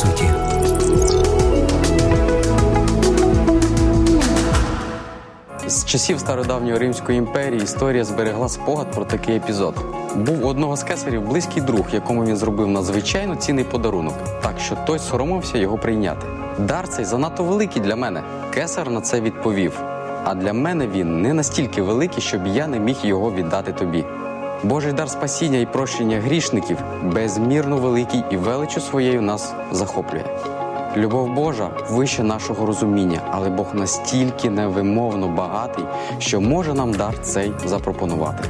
суті. З часів стародавньої Римської імперії історія зберегла спогад про такий епізод. Був у одного з кесарів близький друг, якому він зробив надзвичайно цінний подарунок, так що той соромився його прийняти. Дар цей занадто великий для мене. Кесар на це відповів: а для мене він не настільки великий, щоб я не міг його віддати тобі. Божий дар спасіння і прощення грішників безмірно великий і величчю своєю нас захоплює. Любов Божа вище нашого розуміння, але Бог настільки невимовно багатий, що може нам дар цей запропонувати.